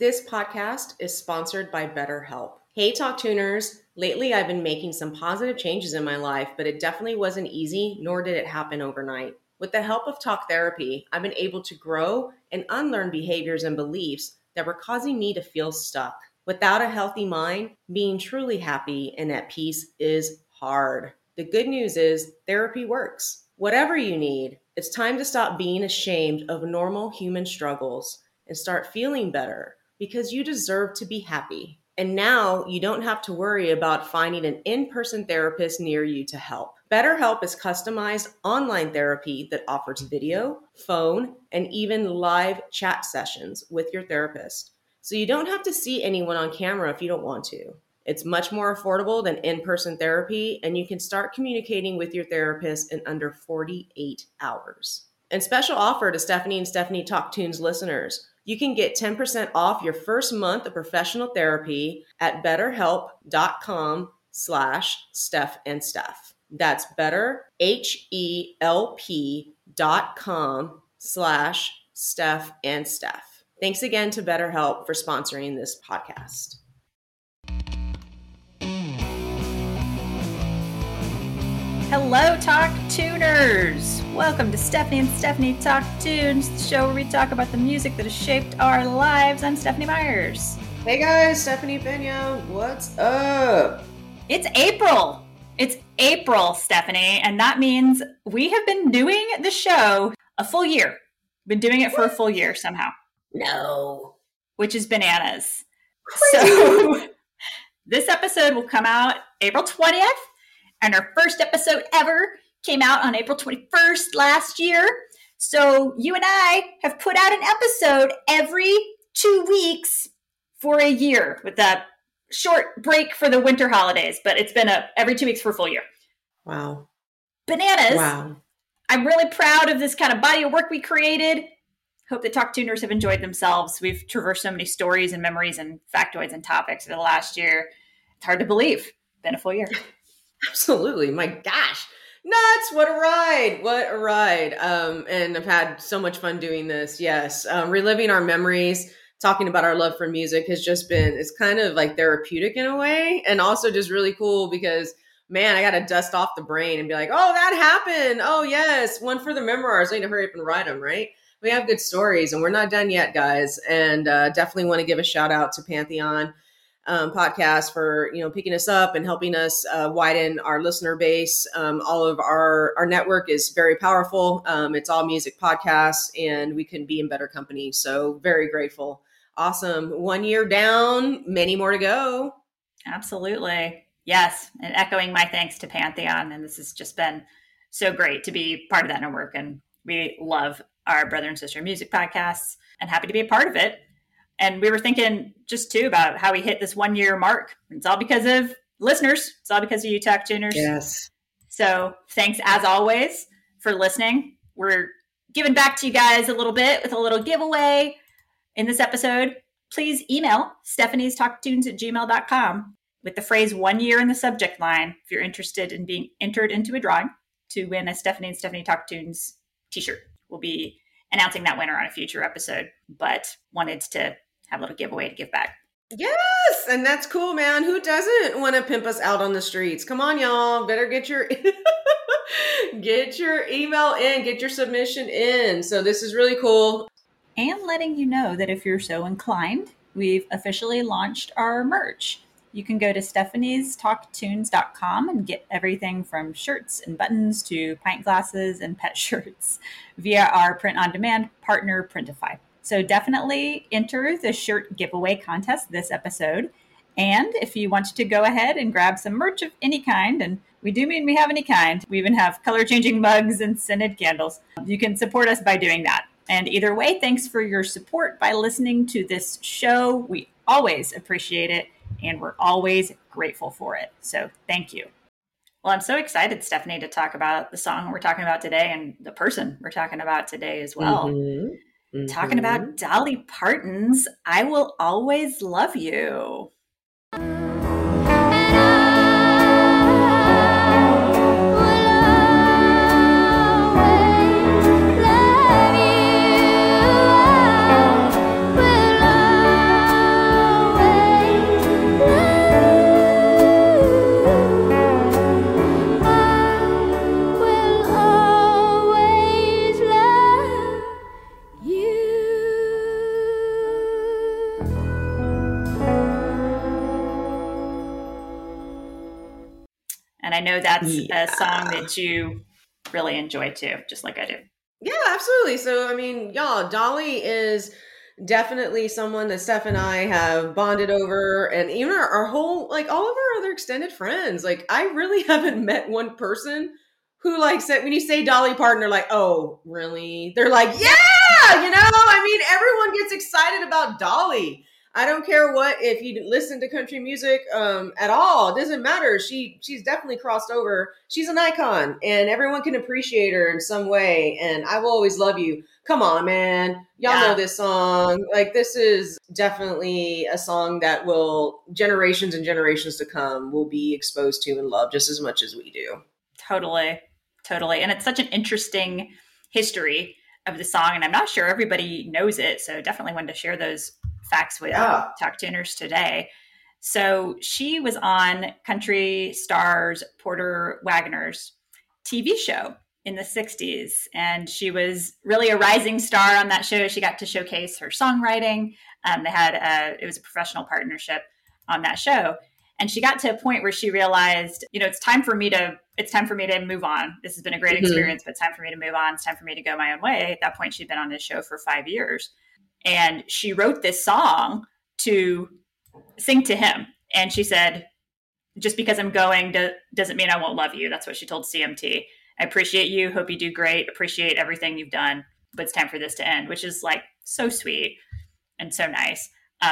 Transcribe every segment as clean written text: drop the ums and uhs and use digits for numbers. This podcast is sponsored by BetterHelp. Hey, Talk Tuners. Lately, I've been making some positive changes in my life, but it definitely wasn't easy, nor did it happen overnight. With the help of talk therapy, I've been able to grow and unlearn behaviors and beliefs that were causing me to feel stuck. Without a healthy mind, being truly happy and at peace is hard. The good news is therapy works. Whatever you need, it's time to stop being ashamed of normal human struggles and start feeling better, because you deserve to be happy. And now you don't have to worry about finding an in-person therapist near you to help. BetterHelp is customized online therapy that offers video, phone, and even live chat sessions with your therapist. So you don't have to see anyone on camera if you don't want to. It's much more affordable than in-person therapy, and you can start communicating with your therapist in under 48 hours. And special offer to Stephanie and Stephanie Talk Tunes listeners. You can get 10% off your first month of professional therapy at betterhelp.com/Steph and Steph. That's betterhelp.com/Steph and Steph. Thanks again to BetterHelp for sponsoring this podcast. Hello, Talk Tuners! Welcome to Stephanie and Stephanie Talk Tunes, the show where we talk about the music that has shaped our lives. I'm Stephanie Myers. Hey guys, Stephanie Pignon. What's up? It's April! It's April, Stephanie, and that means we have been doing the show a full year. Been doing it for a full year somehow. No. Which is bananas. Crazy. So this episode will come out April 20th. And our first episode ever came out on April 21st last year. So you and I have put out an episode every 2 weeks for a year, with a short break for the winter holidays. But it's been every 2 weeks for a full year. Wow. Bananas. Wow. I'm really proud of this kind of body of work we created. Hope the Talk Tuners have enjoyed themselves. We've traversed so many stories and memories and factoids and topics over the last year. It's hard to believe. Been a full year. Absolutely. My gosh. Nuts. What a ride. What a ride. And I've had so much fun doing this. Yes. Reliving our memories, talking about our love for music has just been, it's kind of like therapeutic in a way. And also just really cool because, man, I got to dust off the brain and be like, oh, that happened. Oh, yes. One for the memoirs. I need to hurry up and write them, right? We have good stories and we're not done yet, guys. And definitely want to give a shout out to Pantheon Podcast for, you know, picking us up and helping us widen our listener base. All of our network is very powerful. It's all music podcasts, and we couldn't be in better company. So very grateful. Awesome. 1 year down, many more to go. Absolutely. Yes. And echoing my thanks to Pantheon. And this has just been so great to be part of that network. And we love our brother and sister music podcasts and happy to be a part of it. And we were thinking just too about how we hit this 1 year mark. It's all because of listeners. It's all because of you, Talk Tuners. Yes. So thanks as always for listening. We're giving back to you guys a little bit with a little giveaway in this episode. Please email stephaniestalktunes@gmail.com with the phrase 1 year in the subject line if you're interested in being entered into a drawing to win a Stephanie and Stephanie Talk Tunes t-shirt. We'll be announcing that winner on a future episode, but wanted to have a little giveaway to give back. Yes. And that's cool, man. Who doesn't want to pimp us out on the streets? Come on, y'all. Better get your, get your email in, get your submission in. So this is really cool. And letting you know that if you're so inclined, we've officially launched our merch. You can go to stephaniestalktunes.com and get everything from shirts and buttons to pint glasses and pet shirts via our print-on-demand partner, Printify. So definitely enter the shirt giveaway contest this episode. And if you want to go ahead and grab some merch of any kind, and we do mean we have any kind, we even have color-changing mugs and scented candles. You can support us by doing that. And either way, thanks for your support by listening to this show. We always appreciate it, and we're always grateful for it. So thank you. Well, I'm so excited, Stephanie, to talk about the song we're talking about today and the person we're talking about today as well. Mm-hmm. Mm-hmm. Talking about Dolly Parton's I Will Always Love You. And I know that's a song that you really enjoy too, just like I do. Yeah, absolutely. So, I mean, y'all, Dolly is definitely someone that Steph and I have bonded over, and even our whole, like all of our other extended friends. Like, I really haven't met one person who like said, when you say Dolly Parton, they're like, oh, really? They're like, yeah, you know, I mean, everyone gets excited about Dolly. I don't care what, if you listen to country music at all, it doesn't matter. She's definitely crossed over. She's an icon and everyone can appreciate her in some way. And I Will Always Love You. Come on, man. Y'all know this song. Like, this is definitely a song that will, generations and generations to come, will be exposed to and love just as much as we do. Totally. And it's such an interesting history of the song. And I'm not sure everybody knows it. So definitely wanted to share those facts with Talk Tuners today. So she was on country stars Porter Wagoner's TV show in the 60s, and she was really a rising star on that show. She got to showcase her songwriting. They had it was a professional partnership on that show, and she got to a point where she realized, you know, it's time for me to move on. This has been a great experience, but it's time for me to move on. It's time for me to go my own way. At that point, she'd been on this show for 5 years. And she wrote this song to sing to him. And she said, just because I'm going doesn't mean I won't love you. That's what she told CMT. I appreciate you. Hope you do great. Appreciate everything you've done. But it's time for this to end, which is like so sweet and so nice.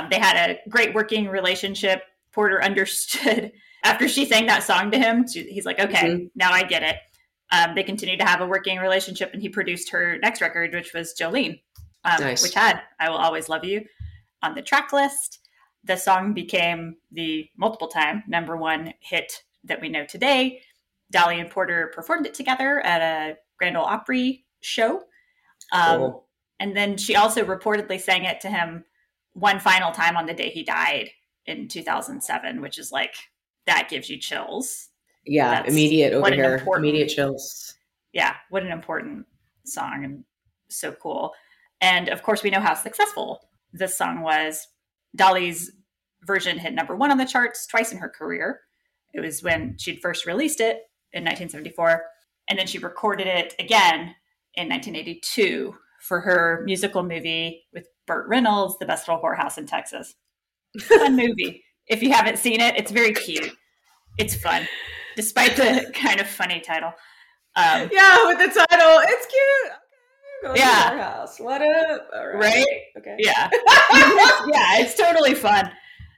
They had a great working relationship. Porter understood after she sang that song to him. He's like, okay, now I get it. They continued to have a working relationship, and he produced her next record, which was Jolene. Nice. Which had I Will Always Love You on the track list. The song became the multiple time number one hit that we know today. Dolly and Porter performed it together at a Grand Ole Opry show. Cool. And then she also reportedly sang it to him one final time on the day he died in 2007, which is like, that gives you chills. Yeah, that's immediate over here. Immediate chills. Yeah, what an important song, and so cool. And of course, we know how successful this song was. Dolly's version hit number one on the charts twice in her career. It was when she'd first released it in 1974. And then she recorded it again in 1982 for her musical movie with Burt Reynolds, The Best Little Whorehouse in Texas. Fun movie. If you haven't seen it, it's very cute. It's fun, despite the kind of funny title. Yeah, with the title, it's cute. Yeah. What up? All right. Right? Okay. Yeah. Yeah, it's totally fun.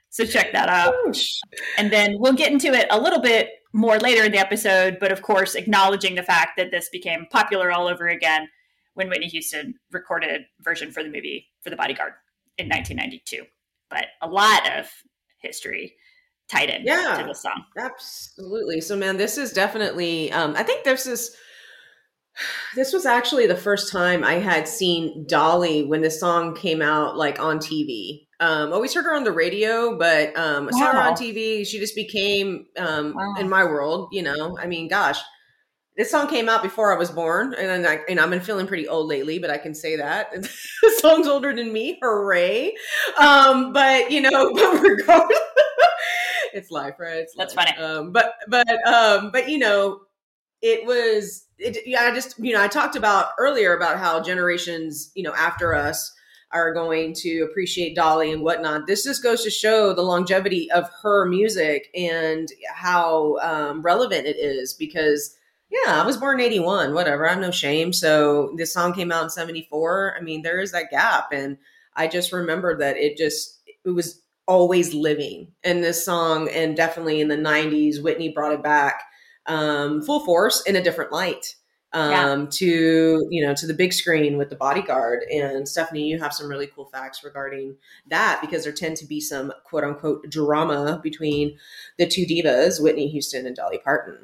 So check that out. Oosh. And then we'll get into it a little bit more later in the episode, but of course, acknowledging the fact that this became popular all over again when Whitney Houston recorded a version for the movie for The Bodyguard in 1992. But a lot of history tied in to the song. Absolutely. So, man, this is definitely, I think there's this was actually the first time I had seen Dolly when the song came out, like on TV. Always heard her on the radio, but I saw her on TV. She just became in my world, you know. I mean, gosh, this song came out before I was born, and I've been feeling pretty old lately, but I can say that the song's older than me. Hooray! But you know, regardless, it's life, right? It's life. That's funny. But you know, it was. I talked about earlier about how generations, you know, after us are going to appreciate Dolly and whatnot. This just goes to show the longevity of her music and how relevant it is because, yeah, I was born in 81, whatever. I'm no shame. So this song came out in 74. I mean, there is that gap. And I just remember that it was always living in this song. And definitely in the 90s, Whitney brought it back. Full force in a different light to the big screen with The Bodyguard. And Stephanie, you have some really cool facts regarding that, because there tend to be some quote unquote drama between the two divas, Whitney Houston and Dolly Parton.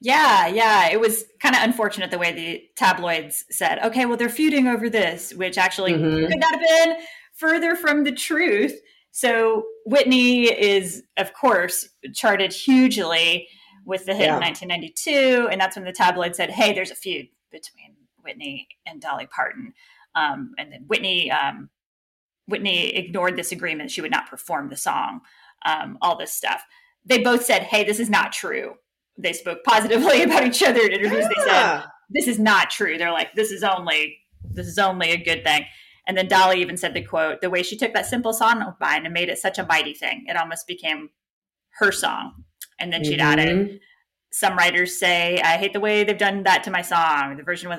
Yeah. It was kind of unfortunate the way the tabloids said, okay, well, they're feuding over this, which actually could not have been further from the truth. So Whitney is, of course, charted hugely with the hit in 1992. And that's when the tabloid said, hey, there's a feud between Whitney and Dolly Parton. And then Whitney ignored this agreement. She would not perform the song, all this stuff. They both said, hey, this is not true. they spoke positively about each other in interviews. Yeah. They said, this is not true. They're like, this is only a good thing. And then Dolly even said the quote, the way she took that simple song of mine and made it such a mighty thing, it almost became her song. And then she'd added, some writers say, I hate the way they've done that to my song. The version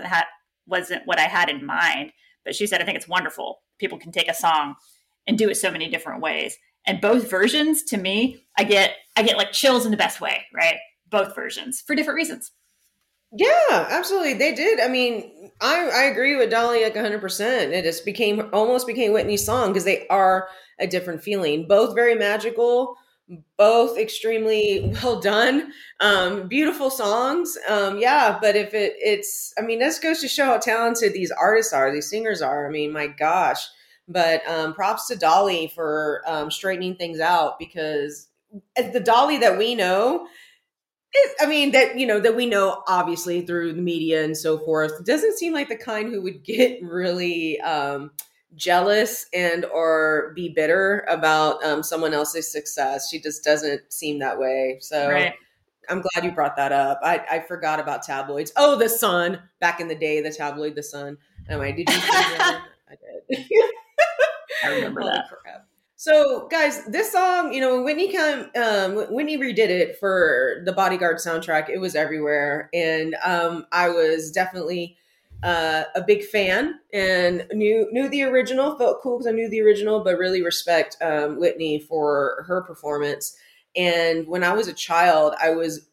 wasn't what I had in mind. But she said, I think it's wonderful. People can take a song and do it so many different ways. And both versions, to me, I get like chills in the best way, right? Both versions for different reasons. Yeah, absolutely. They did. I mean, I agree with Dolly like 100%. It just almost became Whitney's song because they are a different feeling. Both very magical, both extremely well done, beautiful songs. Yeah, but if it's, I mean, this goes to show how talented these artists are, these singers are. I mean, my gosh. But props to Dolly for straightening things out, because the Dolly that we know, that we know obviously through the media and so forth, doesn't seem like the kind who would get really jealous and or be bitter about someone else's success. She just doesn't seem that way. So right. I'm glad you brought that up. I forgot about tabloids. Oh, The Sun. Back in the day, the tabloid, The Sun. Anyway, did you see that? I did. I remember that. Crap. So, guys, this song, when Whitney redid it for the Bodyguard soundtrack, it was everywhere, and I was definitely a big fan and knew the original. Felt cool because I knew the original, but really respect Whitney for her performance. And when I was a child, I was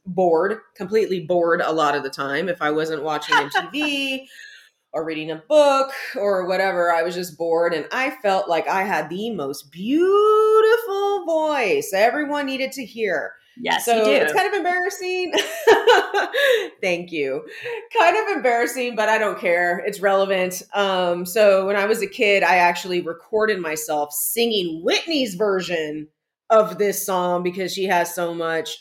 completely bored a lot of the time if I wasn't watching MTV. Or reading a book or whatever. I was just bored, and I felt like I had the most beautiful voice everyone needed to hear. Yes, so you do. It's kind of embarrassing. Thank you. Kind of embarrassing, but I don't care. It's relevant. So when I was a kid, I actually recorded myself singing Whitney's version of this song because she has so much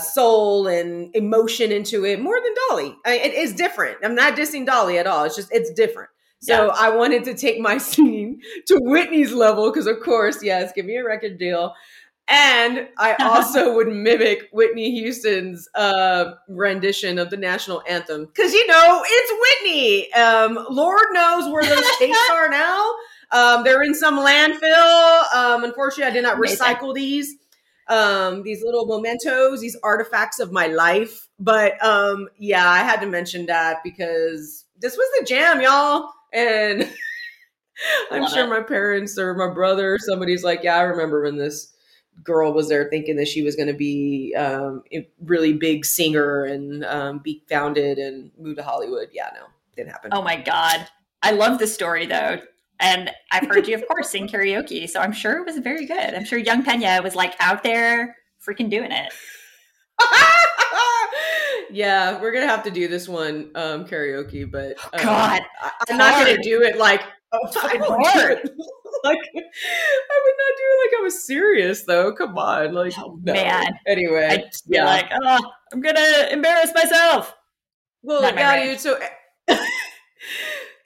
soul and emotion into it, more than Dolly. It is different. I'm not dissing Dolly at all. It's just, it's different. So yeah. I wanted to take my singing to Whitney's level because, of course, yes, give me a record deal. And I also would mimic Whitney Houston's rendition of the national anthem because, it's Whitney. Lord knows where those tapes are now. They're in some landfill. Unfortunately, I did not recycle these little mementos, these artifacts of my life. But yeah, I had to mention that because this was the jam, y'all. And I'm sure my parents or my brother, somebody's like, yeah, I remember when this girl was there thinking that she was going to be a really big singer and be founded and moved to Hollywood. Yeah, no, didn't happen. Oh my God. I love this story though. And I've heard you, of course, sing karaoke. So I'm sure it was very good. I'm sure young Pena was like out there freaking doing it. Yeah, we're going to have to do this one karaoke. But God, I'm not going to do it like I would not do it like I was serious, though. Come on. Like, oh, no. Man. Anyway. I'd just be like, I'm going to embarrass myself. Well, dude. So...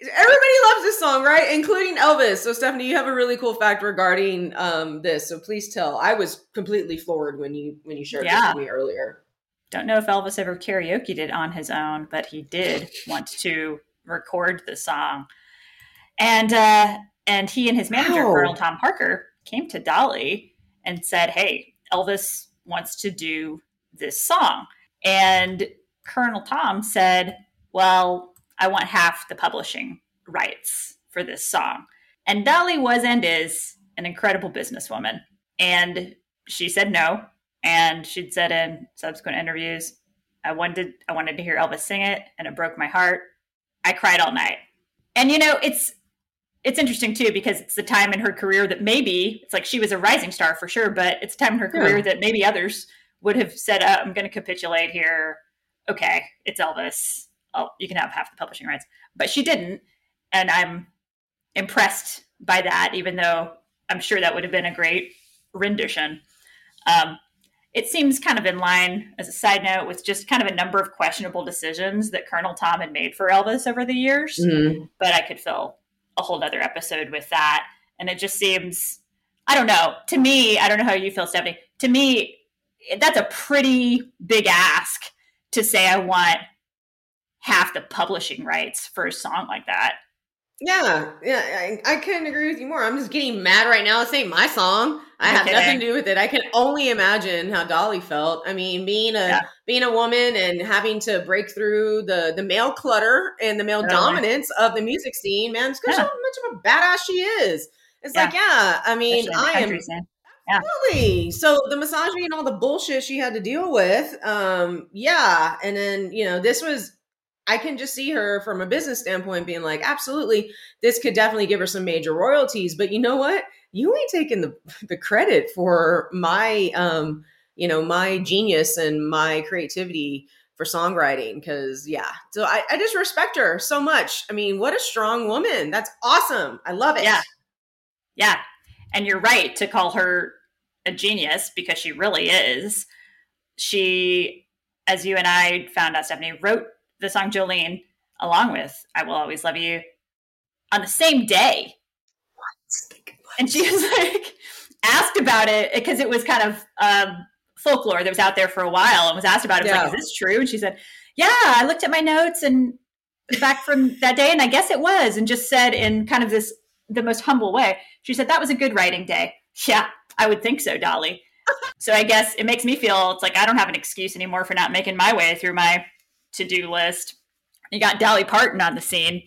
Everybody loves this song, right? Including Elvis. So, Stephanie, you have a really cool fact regarding this. So, please tell. I was completely floored when you shared this with me earlier. Don't know if Elvis ever karaoke'd it on his own, but he did want to record the song. And he and his manager, Colonel Tom Parker, came to Dolly and said, hey, Elvis wants to do this song. And Colonel Tom said, well... I want half the publishing rights for this song. And Dolly was and is an incredible businesswoman. And she said no. And she'd said in subsequent interviews, I wanted to hear Elvis sing it, and it broke my heart. I cried all night. And it's interesting too, because it's the time in her career that maybe, it's like she was a rising star for sure, but it's a time in her career that maybe others would have said, oh, I'm going to capitulate here. Okay, it's Elvis. Oh, you can have half the publishing rights. But she didn't. And I'm impressed by that, even though I'm sure that would have been a great rendition. It seems kind of in line, as a side note, with just kind of a number of questionable decisions that Colonel Tom had made for Elvis over the years. Mm-hmm. But I could fill a whole other episode with that. And it just seems, I don't know. To me, I don't know how you feel, Stephanie. To me, that's a pretty big ask to say I want half the publishing rights for a song like that. Yeah, I couldn't agree with you more. I'm just getting mad right now. It's ain't my song. I have nothing to do with it. I can only imagine how Dolly felt. I mean, being a woman and having to break through the male clutter and the male dominance of the music scene, man, it's because how much of a badass she is. It's Really? So the misogyny and all the bullshit she had to deal with. And then, this was, I can just see her from a business standpoint being like, absolutely, this could definitely give her some major royalties. But you know what? You ain't taking the credit for my, my genius and my creativity for songwriting. So I just respect her so much. I mean, what a strong woman. That's awesome. I love it. Yeah. And you're right to call her a genius because she really is. She, as you and I found out, Stephanie, wrote the song Jolene along with I Will Always Love You on the same day. What? And she was like, asked about it because it was kind of folklore that was out there for a while and was asked about it. It was like, is this true? And she said, yeah, I looked at my notes and back from that day and I guess it was, and just said in kind of this, the most humble way. She said, that was a good writing day. Yeah, I would think so, Dolly. So I guess it makes me feel, it's like, I don't have an excuse anymore for not making my way through my to-do list. You got Dolly Parton on the scene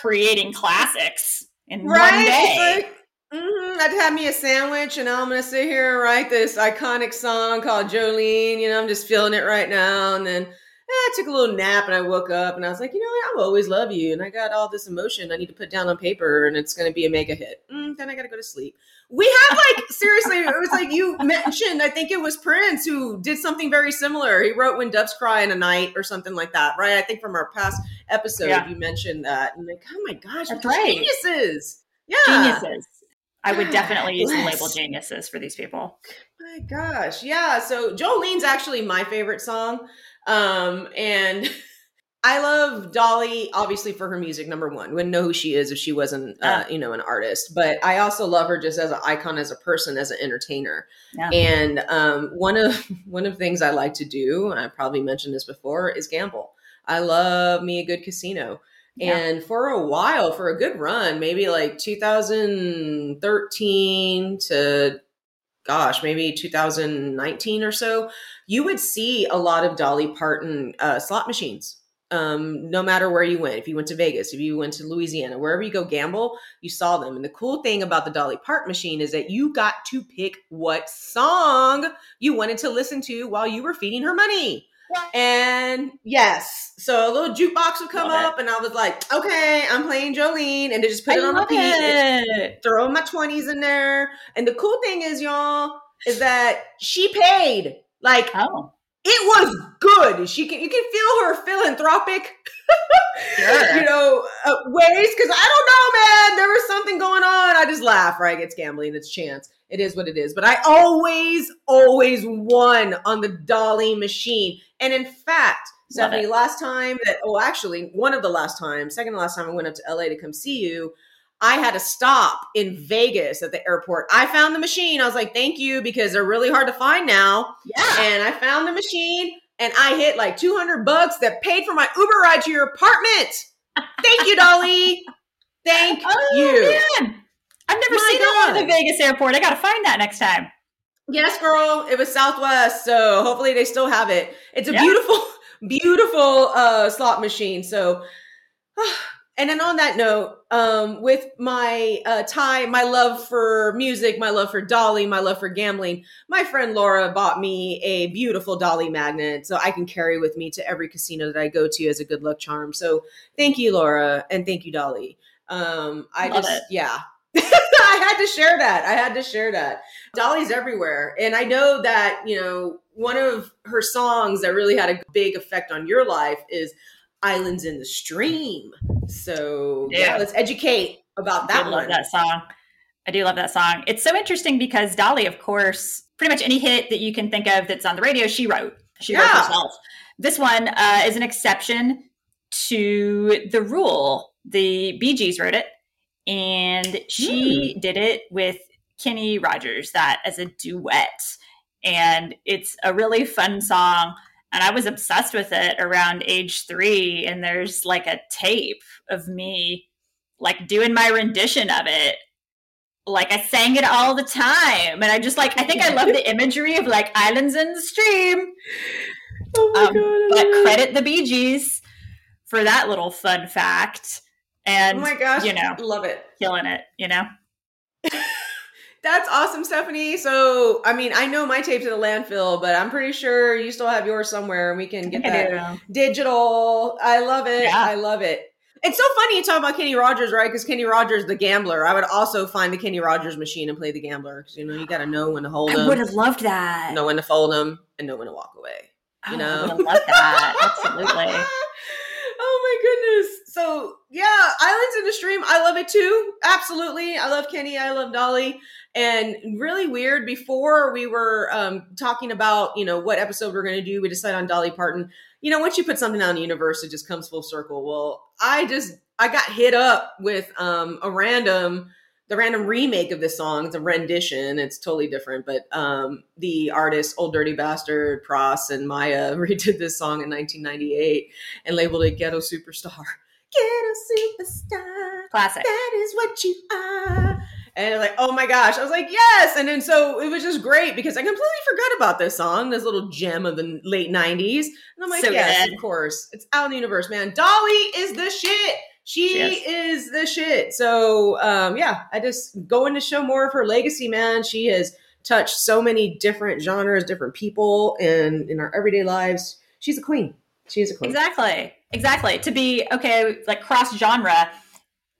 creating classics in one day. I'd have me a sandwich and I'm going to sit here and write this iconic song called Jolene. I'm just feeling it right now. And then I took a little nap and I woke up and I was like, I will always love you. And I got all this emotion I need to put down on paper and it's going to be a mega hit. Then I got to go to sleep. We have seriously, it was like you mentioned, I think it was Prince who did something very similar. He wrote When Doves Cry in a Night or something like that, right? I think from our past episode, you mentioned that. And like, oh my gosh, that's right. Geniuses. Yeah. Geniuses. I would definitely use the label geniuses for these people. My gosh. Yeah. So Jolene's actually my favorite song. And I love Dolly, obviously, for her music, number one. Wouldn't know who she is if she wasn't, an artist. But I also love her just as an icon, as a person, as an entertainer. Yeah. And one of the things I like to do, and I probably mentioned this before, is gamble. I love me a good casino. Yeah. And for a while, for a good run, maybe like 2013 to... gosh, maybe 2019 or so, you would see a lot of Dolly Parton slot machines, no matter where you went. If you went to Vegas, if you went to Louisiana, wherever you go gamble, you saw them. And the cool thing about the Dolly Parton machine is that you got to pick what song you wanted to listen to while you were feeding her money. What? And yes, so a little jukebox would come up and I was like, okay, I'm playing Jolene, and they just put it on repeat, throw my 20s in there. And the cool thing is, y'all, is that she paid. Like, it was good. You can feel her philanthropic, sure. Ways. Cause I don't know, man, there was something going on. I just laugh, right? It's gambling. It's chance. It is what it is. But I always won on the Dolly machine. And in fact, Stephanie, second to last time I went up to LA to come see you, I had a stop in Vegas at the airport. I found the machine. I was like, thank you, because they're really hard to find now. Yeah. And I found the machine and I hit like $200 that paid for my Uber ride to your apartment. Thank you, Dolly. Thank you. Man. I've never seen that at the Vegas airport. I got to find that next time. Yes, girl. It was Southwest, so hopefully they still have it. It's a beautiful slot machine. So, and then on that note, with my tie, my love for music, my love for Dolly, my love for gambling, my friend Laura bought me a beautiful Dolly magnet so I can carry with me to every casino that I go to as a good luck charm. So thank you, Laura, and thank you, Dolly. I had to share that. Dolly's everywhere. And I know that, one of her songs that really had a big effect on your life is Islands in the Stream. So let's educate about that one. I love that song. I do love that song. It's so interesting because Dolly, of course, pretty much any hit that you can think of that's on the radio, she wrote. She wrote herself. This one is an exception to the rule. The Bee Gees wrote it. And she did it with Kenny Rogers, that as a duet. And it's a really fun song. And I was obsessed with it around age 3. And there's like a tape of me like doing my rendition of it. Like I sang it all the time. And I just like, I think I love the imagery of like islands in the stream. Oh my God. But credit the Bee Gees for that little fun fact. And, oh my gosh, you know, love it. Killing it, you know? That's awesome, Stephanie. So, I mean, I know my tape's at the landfill, but I'm pretty sure you still have yours somewhere and we can get that digital. I love it. Yeah. I love it. It's so funny you talk about Kenny Rogers, right? Because Kenny Rogers, the gambler. I would also find the Kenny Rogers machine and play the gambler. Because, you know, you got to know when to hold them. I would have loved that. Know when to fold them and know when to walk away. You know? I would have loved that. Absolutely. Oh my goodness. So yeah, Islands in the Stream. I love it too. Absolutely. I love Kenny. I love Dolly. And really weird, before we were talking about, you know, what episode we're going to do, we decided on Dolly Parton. You know, once you put something out in the universe, it just comes full circle. Well, I got hit up with the random remake of this song. It's a rendition. It's totally different. But the artist Ol' Dirty Bastard, Pross, and Maya redid this song in 1998 and labeled it Ghetto Superstar. Ghetto Superstar. Classic. That is what you are. And like, oh my gosh. I was like, yes. And then so it was just great because I completely forgot about this song, this little gem of the late 90s. And I'm like, so yes, good. Of course. It's out in the universe, man. Dolly is the shit. She is the shit. So yeah, I just going to show more of her legacy, man. She has touched so many different genres, different people, and in our everyday lives. She's a queen. She is a queen. Exactly. To be, okay, like cross genre,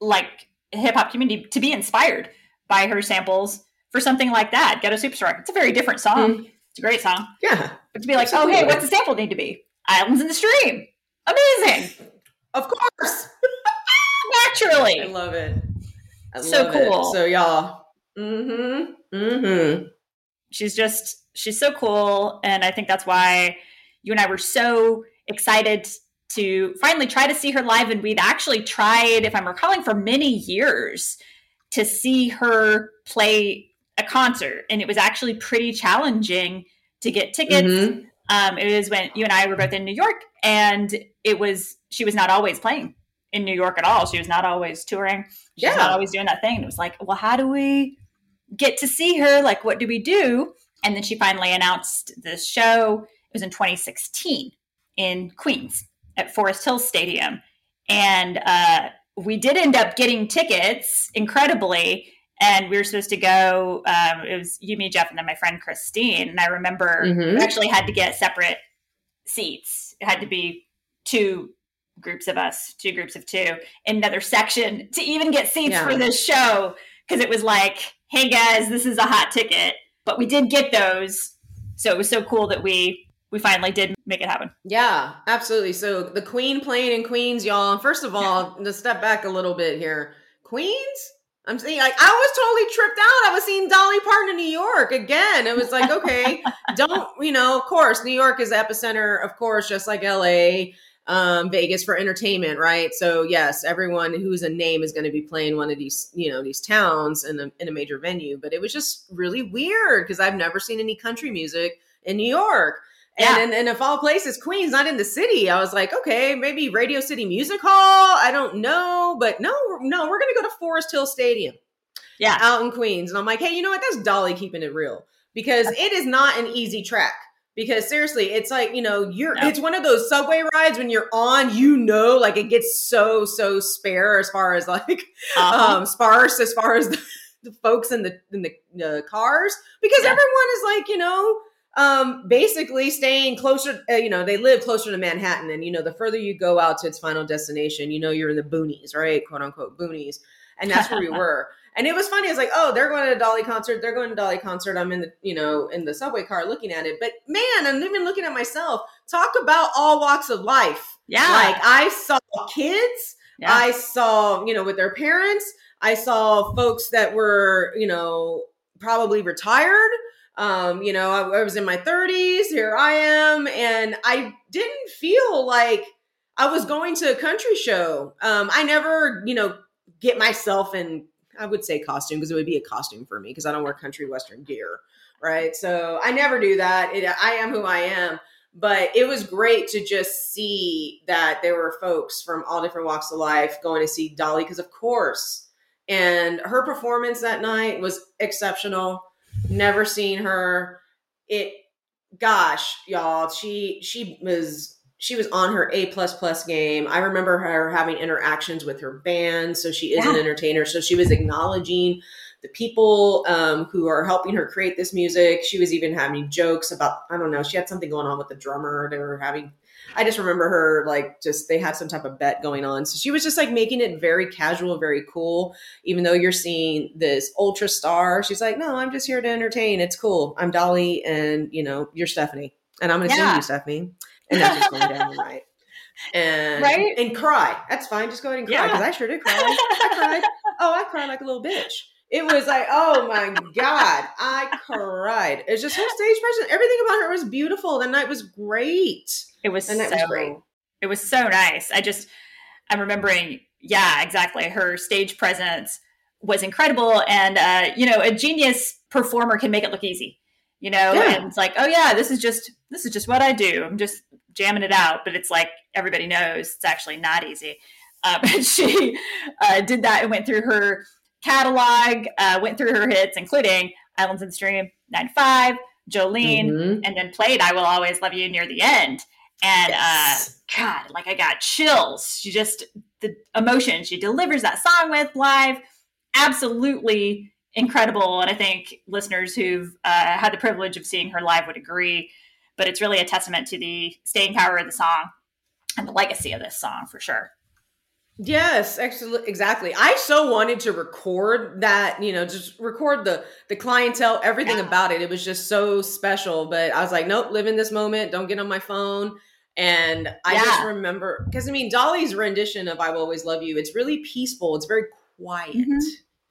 like hip hop community, to be inspired by her samples for something like that. Ghetto Superstar. It's a very different song. Mm-hmm. It's a great song. Yeah. But to be like, absolutely. Oh, hey, what's the sample need to be? Islands in the Stream. Amazing. Of course. Naturally. I love it. I love it. So y'all. Mm-hmm. Mm-hmm. She's so cool. And I think that's why you and I were so excited to finally try to see her live. And we'd actually tried, if I'm recalling, for many years to see her play a concert. And it was actually pretty challenging to get tickets. Mm-hmm. It was when you and I were both in New York, and she was not always playing in New York at all. She was not always touring. She was not always doing that thing. And it was like, well, how do we get to see her? Like, what do we do? And then she finally announced this show. It was in 2016 in Queens at Forest Hills Stadium. And we did end up getting tickets, incredibly. And we were supposed to go. It was you, me, Jeff, and then my friend Christine. And I remember we actually had to get separate seats. It had to be two groups of two in another section to even get seats for this show, because it was like, hey guys, this is a hot ticket. But we did get those, so it was so cool that we finally did make it happen. Yeah, absolutely. So the Queen playing in Queens, y'all. First of all, to step back a little bit here, Queens, I'm saying, like, I was totally tripped out. I was seeing Dolly Parton in New York again. It was like, okay, of course, New York is the epicenter, of course, just like LA, Vegas for entertainment, right? So yes, everyone who's a name is going to be playing one of these, you know, these towns in a major venue. But it was just really weird because I've never seen any country music in New York. And of all places, Queens, not in the city. I was like, okay, maybe Radio City Music Hall. I don't know. But no, we're going to go to Forest Hills Stadium. Yeah. Out in Queens. And I'm like, hey, you know what? That's Dolly keeping it real, because it is not an easy track. Because seriously, it's like, you know, it's one of those subway rides when you're on, you know, like it gets so spare as far as like sparse as far as the folks in the cars, because everyone is like, you know, basically staying closer, you know, they live closer to Manhattan. And, you know, the further you go out to its final destination, you know, you're in the boonies, right? Quote unquote boonies. And that's where we were. And it was funny. It's like, oh, they're going to Dolly concert. I'm in the, you know, in the subway car looking at it. But man, I'm even looking at myself. Talk about all walks of life. Yeah. Like I saw kids. Yeah. I saw, you know, with their parents. I saw folks that were, you know, probably retired. You know, I was in my 30s, here I am. And I didn't feel like I was going to a country show. I never, you know, get myself in, I would say costume because it would be a costume for me because I don't wear country western gear, right? So I never do that. I am who I am. But it was great to just see that there were folks from all different walks of life going to see Dolly because, of course. And her performance that night was exceptional. Never seen her. Gosh, y'all, she was on her A++ game. I remember her having interactions with her band. So she is an entertainer. So she was acknowledging the people who are helping her create this music. She was even having jokes about, I don't know, she had something going on with the drummer. They were having, I just remember her they had some type of bet going on. So she was just making it very casual, very cool. Even though you're seeing this ultra star, she's like, no, I'm just here to entertain. It's cool. I'm Dolly and you're Stephanie and I'm going to sing you, Stephanie. And that's just going down the right. And, right? And cry. That's fine. Just go ahead and cry because I sure did cry. I cried. Oh, I cried like a little bitch. It was like, oh my God, I cried. It's just her stage presence. Everything about her was beautiful. The night was great. It was so nice. I'm remembering, yeah, exactly. Her stage presence was incredible. And, a genius performer can make it look easy, and it's like, oh yeah, this is just what I do. I'm just jamming it out. But it's everybody knows it's actually not easy. But she did that and went through her catalog, went through her hits, including Islands in the Stream, 9-5, Jolene, and then played I Will Always Love You near the end. And I got chills. She just, the emotion she delivers that song with live, absolutely incredible. And I think listeners who've had the privilege of seeing her live would agree, but it's really a testament to the staying power of the song and the legacy of this song for sure. Yes, exactly. I so wanted to record that, just record the clientele, everything about it. It was just so special. But I was like, nope, live in this moment. Don't get on my phone. And I just remember, because Dolly's rendition of I Will Always Love You, it's really peaceful. It's very quiet. Mm-hmm.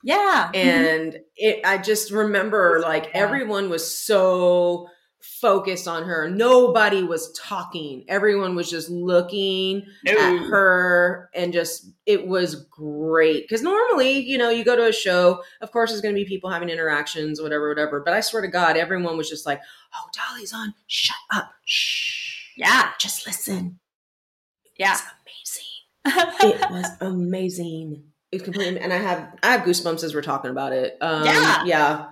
Yeah. And I just remember everyone was so focused on her. Nobody was talking. Everyone was just looking at her and just, it was great. Because normally, you go to a show, of course, there's going to be people having interactions, whatever. But I swear to God, everyone was just like, oh, Dolly's on. Shut up. Shh. Yeah. Just listen. Yeah. It was amazing. It's completely, and I have goosebumps as we're talking about it. Yeah.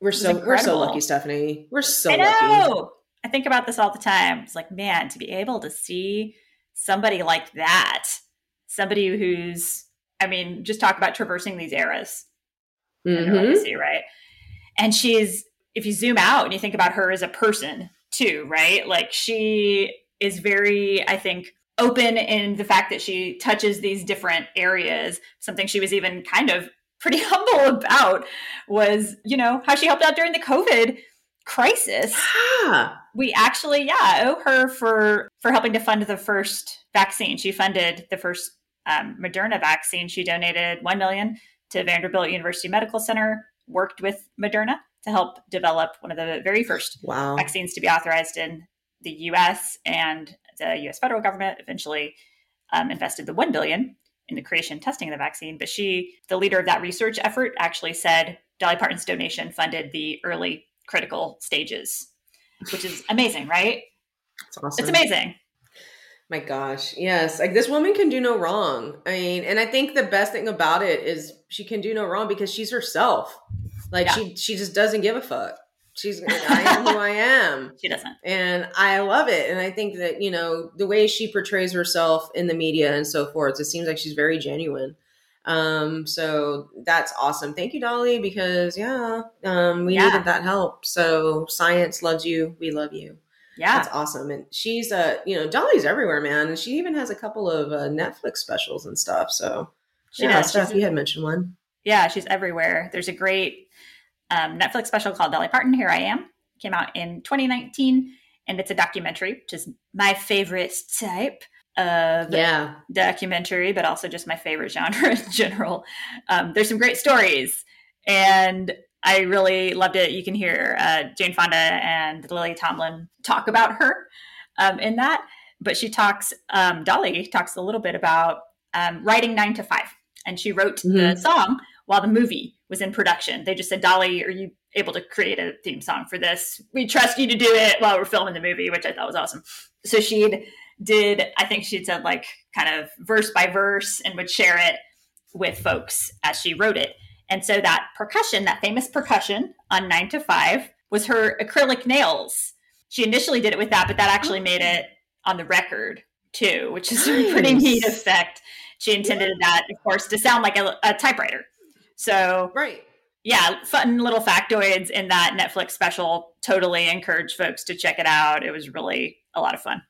We're so lucky, Stephanie. We're so lucky. I think about this all the time. It's like, man, to be able to see somebody like that, somebody who's, just talk about traversing these eras. Mm-hmm. And legacy, right? And she's, if you zoom out and you think about her as a person too, right? She is very, I think, open in the fact that she touches these different areas, something she was even kind of pretty humble about was, how she helped out during the COVID crisis. Yeah. We actually, owe her for helping to fund the first vaccine. She funded the first Moderna vaccine. She donated $1 million to Vanderbilt University Medical Center, worked with Moderna to help develop one of the very first vaccines to be authorized in the U.S. And the U.S. federal government eventually invested the $1 billion in the creation and testing of the vaccine. But she, the leader of that research effort, actually said Dolly Parton's donation funded the early critical stages, which is amazing, right? It's awesome. It's amazing. My gosh. Yes. This woman can do no wrong. And I think the best thing about it is she can do no wrong because she's herself. She just doesn't give a fuck. She's, I am who I am. She doesn't. And I love it. And I think that, the way she portrays herself in the media and so forth, it seems like she's very genuine. So that's awesome. Thank you, Dolly, because we needed that help. So science loves you. We love you. Yeah. That's awesome. And she's, Dolly's everywhere, man. And she even has a couple of Netflix specials and stuff. So she does. Steph, you had mentioned one. Yeah, she's everywhere. There's a great Netflix special called Dolly Parton, Here I Am, came out in 2019, and it's a documentary, which is my favorite type of documentary, but also just my favorite genre in general. There's some great stories, and I really loved it. You can hear Jane Fonda and Lily Tomlin talk about her in that, but she talks, Dolly talks a little bit about writing 9 to 5. and she wrote the song while the movie was in production. They just said, Dolly, are you able to create a theme song for this? We trust you to do it while we're filming the movie, which I thought was awesome. So she did, I think she'd said like kind of verse by verse and would share it with folks as she wrote it. And so that percussion, that famous percussion on 9 to 5 was her acrylic nails. She initially did it with that, but that actually made it on the record too, which is a pretty neat effect. She intended that, of course, to sound like a typewriter. So, yeah, fun little factoids in that Netflix special. Totally encourage folks to check it out. It was really a lot of fun.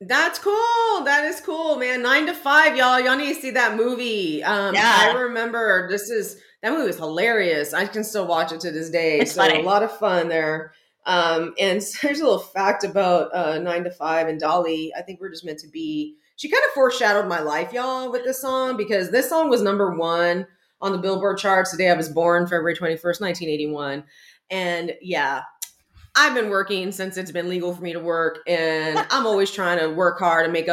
That's cool. That is cool, man. 9 to 5, y'all. Y'all need to see that movie. Yeah. I remember that movie was hilarious. I can still watch it to this day. It's funny. A lot of fun there. And there's a little fact about 9 to 5 and Dolly. I think we're just meant to be. She kind of foreshadowed my life, y'all, with this song, because this song was number 1 on the Billboard charts the day I was born, February 21st, 1981. And yeah, I've been working since it's been legal for me to work, and I'm always trying to work hard and make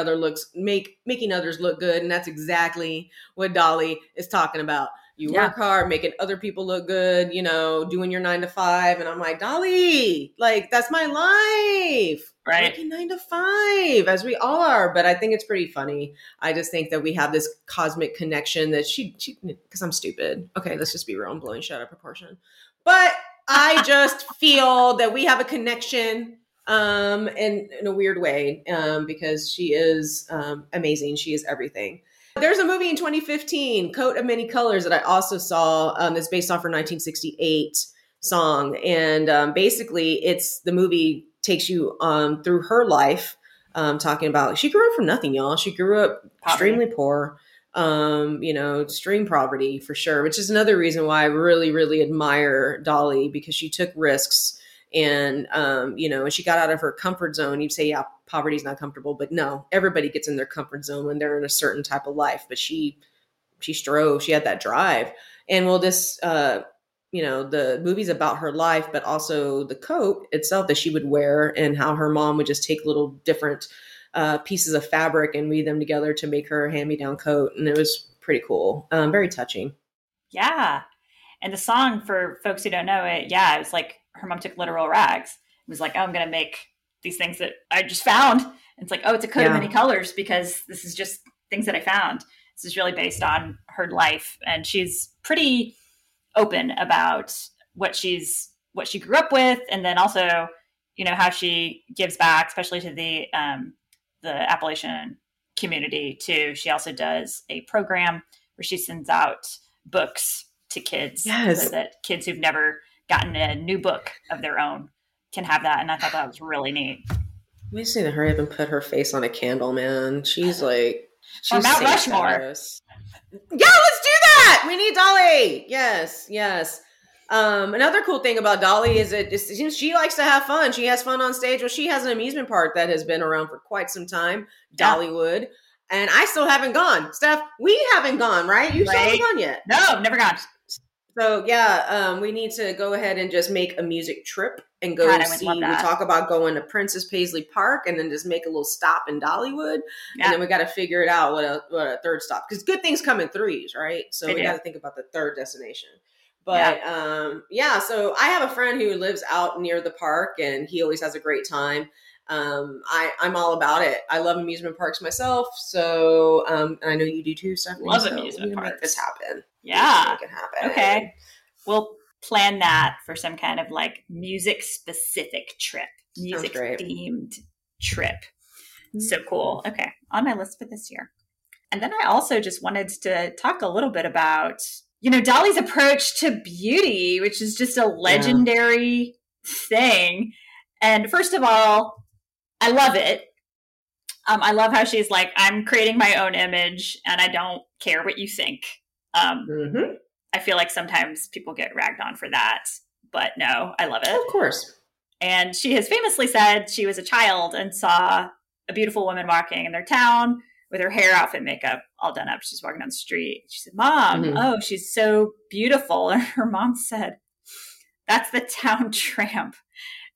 making others look good. And that's exactly what Dolly is talking about. You work hard, making other people look good, you know, doing your 9 to 5. And I'm like, Dolly, like, that's my life. Right. Working 9 to 5, as we all are. But I think it's pretty funny. I just think that we have this cosmic connection that she because I'm stupid. Okay, let's just be real. I'm blowing shit out of proportion. But I just feel that we have a connection in a weird way because she is amazing. She is everything. There's a movie in 2015, Coat of Many Colors, that I also saw that's based off her 1968 song. And basically, the movie takes you through her life, talking about she grew up from nothing, y'all. She grew up extremely poor, extreme poverty for sure, which is another reason why I really, really admire Dolly, because she took risks. And, she got out of her comfort zone. You'd say, yeah, poverty's not comfortable, but no, everybody gets in their comfort zone when they're in a certain type of life. But she strove, she had that drive. And the movie's about her life, but also the coat itself that she would wear and how her mom would just take little different pieces of fabric and weave them together to make her hand-me-down coat. And it was pretty cool. Very touching. Yeah. And the song, for folks who don't know it, yeah, it was like, her mom took literal rags. It was like, oh, I'm going to make these things that I just found. And it's like, oh, it's a coat of many colors because this is just things that I found. This is really based on her life. And she's pretty open about what she grew up with. And then also, how she gives back, especially to the Appalachian community too. She also does a program where she sends out books to kids so that kids who've never gotten a new book of their own can have that. And I thought that was really neat. We just need to hurry up and put her face on a candle, man. She's like, she's Mount Rushmore. Yeah, let's do that. We need Dolly. Yes, yes. Another cool thing about Dolly is it seems she likes to have fun. She has fun on stage. Well, she has an amusement park that has been around for quite some time, Dollywood. And I still haven't gone. Steph, we haven't gone, right? You still haven't gone yet. No, I've never gone. So we need to go ahead and just make a music trip and go see. We talk about going to Princess Paisley Park and then just make a little stop in Dollywood. Yeah. And then we got to figure it out what a third stop, because good things come in threes, right? So we got to think about the third destination. But so I have a friend who lives out near the park and he always has a great time. I'm all about it. I love amusement parks myself. So, and I know you do too, Stephanie. Love amusement parks. Make this happen. Yeah. Make it happen. Okay. We'll plan that for some kind of like music specific trip, music themed trip. Mm-hmm. So cool. Okay. On my list for this year. And then I also just wanted to talk a little bit about, Dolly's approach to beauty, which is just a legendary thing. And first of all, I love it. I love how she's like, I'm creating my own image and I don't care what you think. I feel like sometimes people get ragged on for that, but no, I love it. Of course. And she has famously said she was a child and saw a beautiful woman walking in their town with her hair, outfit, makeup, all done up. She's walking down the street. She said, Mom, oh, she's so beautiful. And her mom said, that's the town tramp.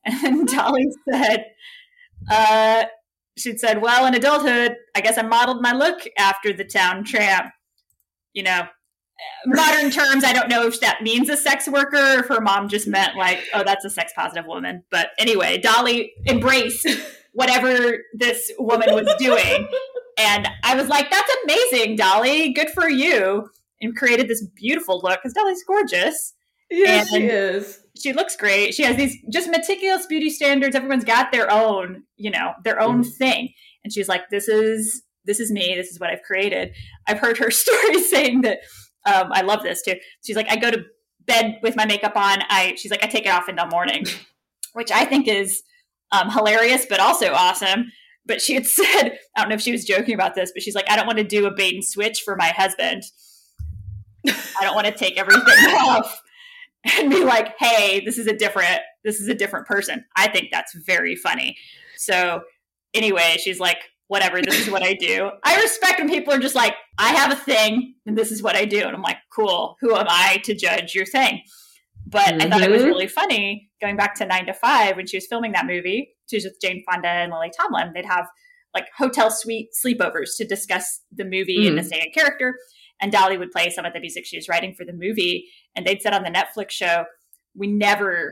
And Dolly said, she'd said, well, in adulthood, I guess I modeled my look after the town tramp. you know, modern terms. I don't know if that means a sex worker, or if her mom just meant like, oh, that's a sex positive woman. But anyway, Dolly embraced whatever this woman was doing. And I was like, that's amazing, Dolly. Good for you. And created this beautiful look because Dolly's gorgeous. Yes, and she is. She looks great. She has these just meticulous beauty standards. Everyone's got their own, you know, their own thing. And she's like, this is me. This is what I've created. I've heard her story saying that, I love this too. She's like, I go to bed with my makeup on. She's like, I take it off until morning, which I think is hilarious, but also awesome. But she had said, I don't know if she was joking about this, but she's like, I don't want to do a bait and switch for my husband. I don't want to take everything off and be like, hey, this is a different person. I think that's very funny. So anyway, she's like, whatever, this is what I do. I respect when people are just like, I have a thing and this is what I do. And I'm like, cool, who am I to judge your thing? But I thought it was really funny going back to 9 to 5 when she was filming that movie. She was with Jane Fonda and Lily Tomlin. They'd have like hotel suite sleepovers to discuss the movie and the same character. And Dolly would play some of the music she was writing for the movie. And they'd said on the Netflix show, during the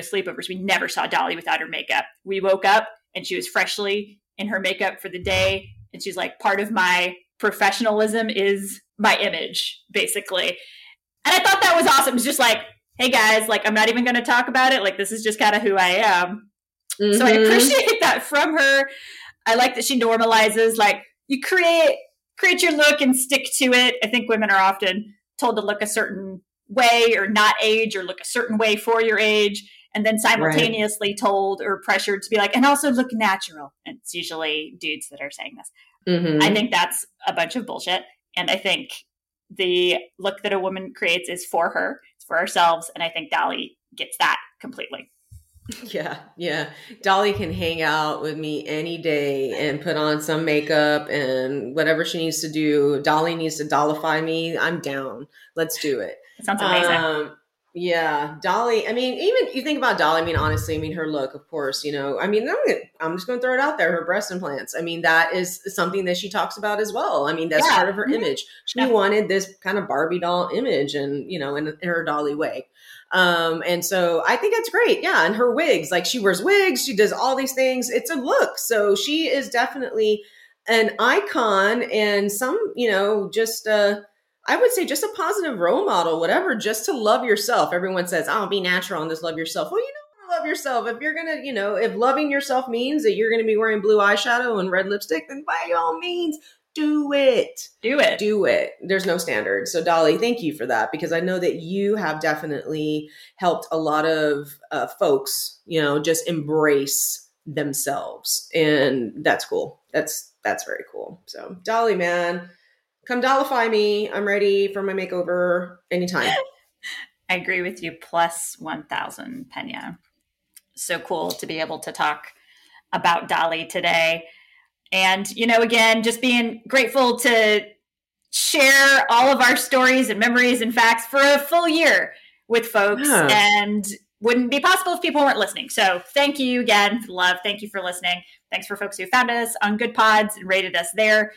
sleepovers, we never saw Dolly without her makeup. We woke up and she was freshly in her makeup for the day. And she's like, part of my professionalism is my image, basically. And I thought that was awesome. It's just like, hey guys, like, I'm not even going to talk about it. Like, this is just kind of who I am. Mm-hmm. So I appreciate that from her. I like that she normalizes, like, you create your look and stick to it. I think women are often told to look a certain way or not age or look a certain way for your age. And then simultaneously told or pressured to be like, and also look natural. And it's usually dudes that are saying this. Mm-hmm. I think that's a bunch of bullshit. And I think the look that a woman creates is for her. It's for ourselves. And I think Dolly gets that completely. Yeah. Dolly can hang out with me any day and put on some makeup and whatever she needs to do. Dolly needs to dollify me. I'm down. Let's do it. That sounds amazing. Yeah. Dolly. I mean, even you think about Dolly. I mean, honestly, I mean, her look, of course, you know, I mean, I'm just going to throw it out there. Her breast implants. I mean, that is something that she talks about as well. I mean, that's part of her image. She wanted this kind of Barbie doll image and, you know, in her Dolly way. And so I think that's great. Yeah. And her wigs, like she wears wigs, she does all these things. It's a look. So she is definitely an icon and some, you know, just, I would say just a positive role model, whatever, just to love yourself. Everyone says, I'll be natural and just love yourself. Well, you don't love yourself. If you're going to, you know, if loving yourself means that you're going to be wearing blue eyeshadow and red lipstick, then by all means, Do it. There's no standard. So Dolly, thank you for that, because I know that you have definitely helped a lot of folks, you know, just embrace themselves. And that's cool. That's very cool. So Dolly, man, come dollify me. I'm ready for my makeover anytime. I agree with you. Plus 1,000, Pena. So cool to be able to talk about Dolly today. And, you know, again, just being grateful to share all of our stories and memories and facts for a full year with folks and wouldn't be possible if people weren't listening. So thank you again for the love. Thank you for listening. Thanks for folks who found us on Good Pods and rated us there.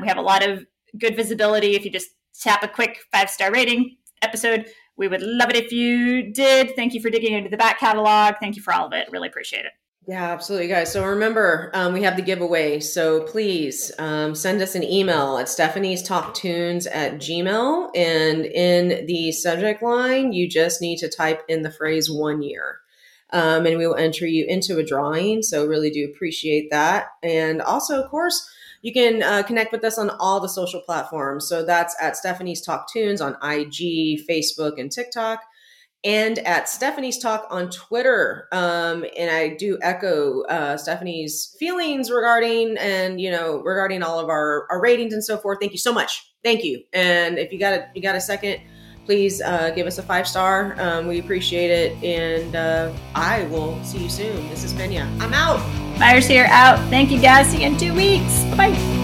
We have a lot of good visibility. If you just tap a quick 5-star rating episode, we would love it if you did. Thank you for digging into the back catalog. Thank you for all of it. Really appreciate it. Yeah, absolutely, guys. So remember, we have the giveaway. So please send us an email at stephaniestalktunes@gmail.com. And in the subject line, you just need to type in the phrase 1 year. And we will enter you into a drawing. So really do appreciate that. And also, of course, you can connect with us on all the social platforms. So that's at Stephanie's Talk Tunes on IG, Facebook, and TikTok. And at Stephanie's Talk on Twitter. And I do echo Stephanie's feelings regarding all of our ratings and so forth. Thank you so much. Thank you. And if you got a second, please give us a 5-star. We appreciate it. And I will see you soon. This is Pena. I'm out. Myers here out. Thank you guys. See you in 2 weeks. Bye-bye.